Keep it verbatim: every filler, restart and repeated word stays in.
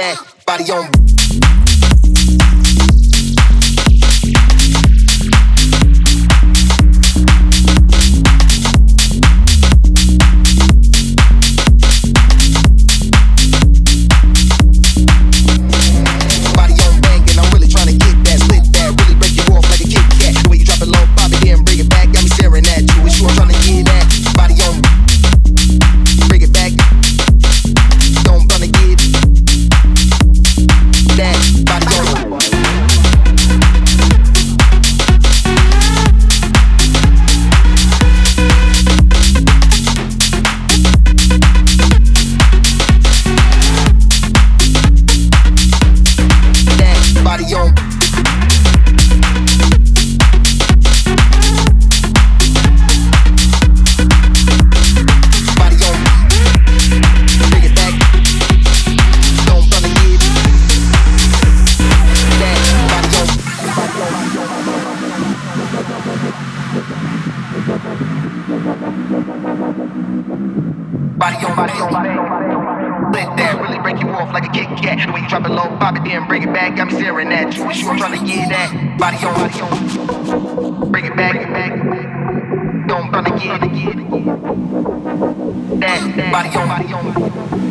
that body on. Body on, body on, body on, body on, body on. Let that really break you off like a Kit Kat. The way you drop it low, pop it, then bring it back. Got me staring at you. Sure, I'm trying to get that. Body on, body on. Bring it back, bring it back. Don't try to get it. That, that, body on, body on.